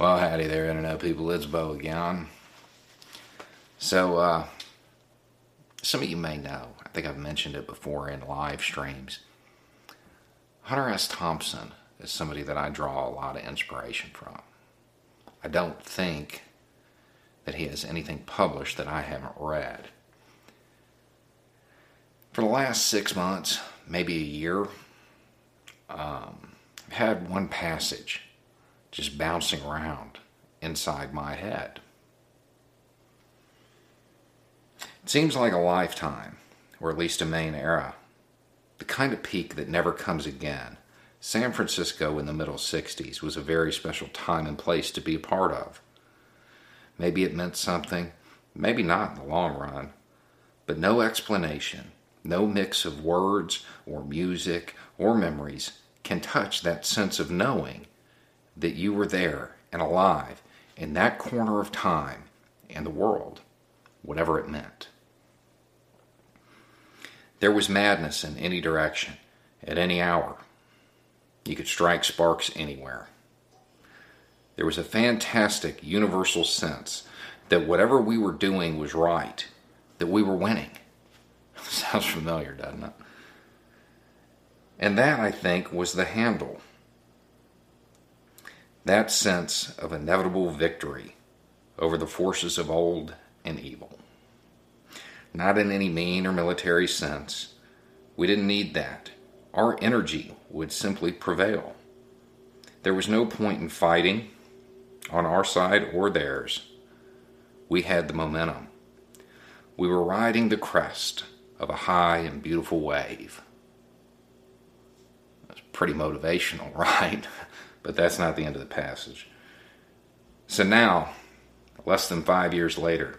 Well, howdy there, Internet people. It's Bo again. So, some of you may know, I think I've mentioned it before in live streams, Hunter S. Thompson is somebody that I draw a lot of inspiration from. I don't think that he has anything published that I haven't read. For the last 6 months, maybe a year, I've had one passage just bouncing around inside my head. It seems like a lifetime, or at least a main era, the kind of peak that never comes again. San Francisco in the middle 60s was a very special time and place to be a part of. Maybe it meant something, maybe not in the long run, but no explanation, no mix of words or music or memories can touch that sense of knowing that you were there and alive in that corner of time and the world, whatever it meant. There was madness in any direction, at any hour. You could strike sparks anywhere. There was a fantastic universal sense that whatever we were doing was right, that we were winning. Sounds familiar, doesn't it? And that, I think, was the handle. That sense of inevitable victory over the forces of old and evil. Not in any mean or military sense. We didn't need that. Our energy would simply prevail. There was no point in fighting on our side or theirs. We had the momentum. We were riding the crest of a high and beautiful wave. That's pretty motivational, right? But that's not the end of the passage. So now, less than 5 years later,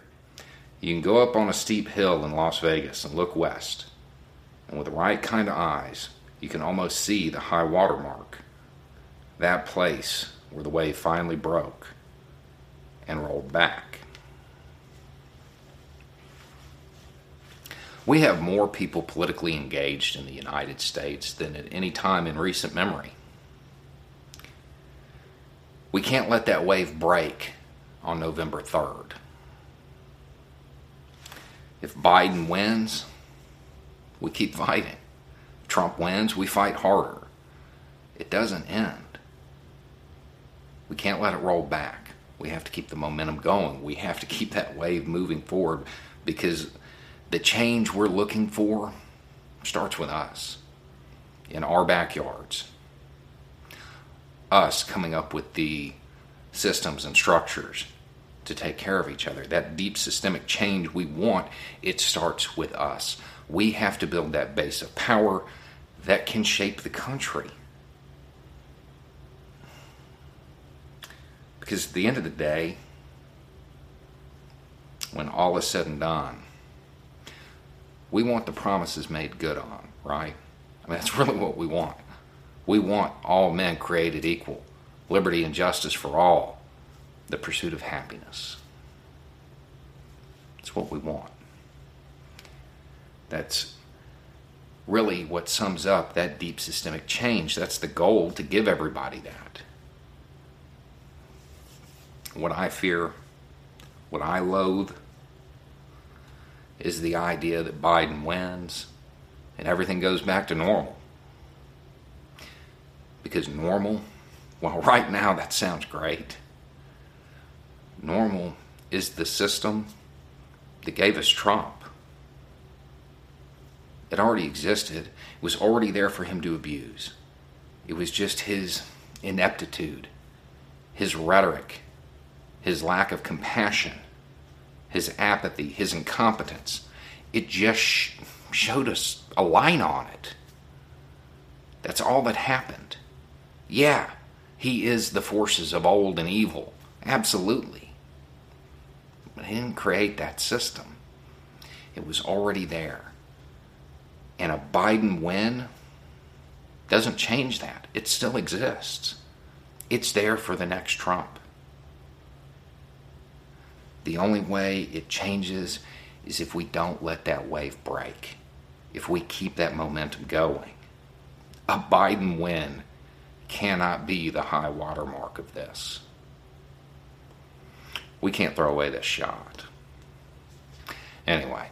you can go up on a steep hill in Las Vegas and look west. And with the right kind of eyes, you can almost see the high water mark. That place where the wave finally broke and rolled back. We have more people politically engaged in the United States than at any time in recent memory. We can't let that wave break on November 3rd. If Biden wins, we keep fighting. If Trump wins, we fight harder. It doesn't end. We can't let it roll back. We have to keep the momentum going. We have to keep that wave moving forward because the change we're looking for starts with us in our backyards. Us coming up with the systems and structures to take care of each other. That deep systemic change we want, it starts with us. We have to build that base of power that can shape the country. Because at the end of the day, when all is said and done, we want the promises made good on, right? I mean, that's really what we want. We want all men created equal, liberty and justice for all, the pursuit of happiness. It's what we want. That's really what sums up that deep systemic change. That's the goal, to give everybody that. What I fear, what I loathe, is the idea that Biden wins and everything goes back to normal. Because normal, well, right now that sounds great. Normal is the system that gave us Trump. It already existed. It was already there for him to abuse. It was just his ineptitude, his rhetoric, his lack of compassion, his apathy, his incompetence. It just showed us a line on it. That's all that happened. Yeah, He is the forces of old and evil. Absolutely. But he didn't create that system. It was already there. And a Biden win doesn't change that. It still exists. It's there for the next Trump. The only way it changes is if we don't let that wave break. If we keep that momentum going. A Biden win cannot be the high watermark of this. We can't throw away this shot. Anyway,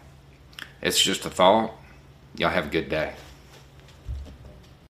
it's just a thought. Y'all have a good day.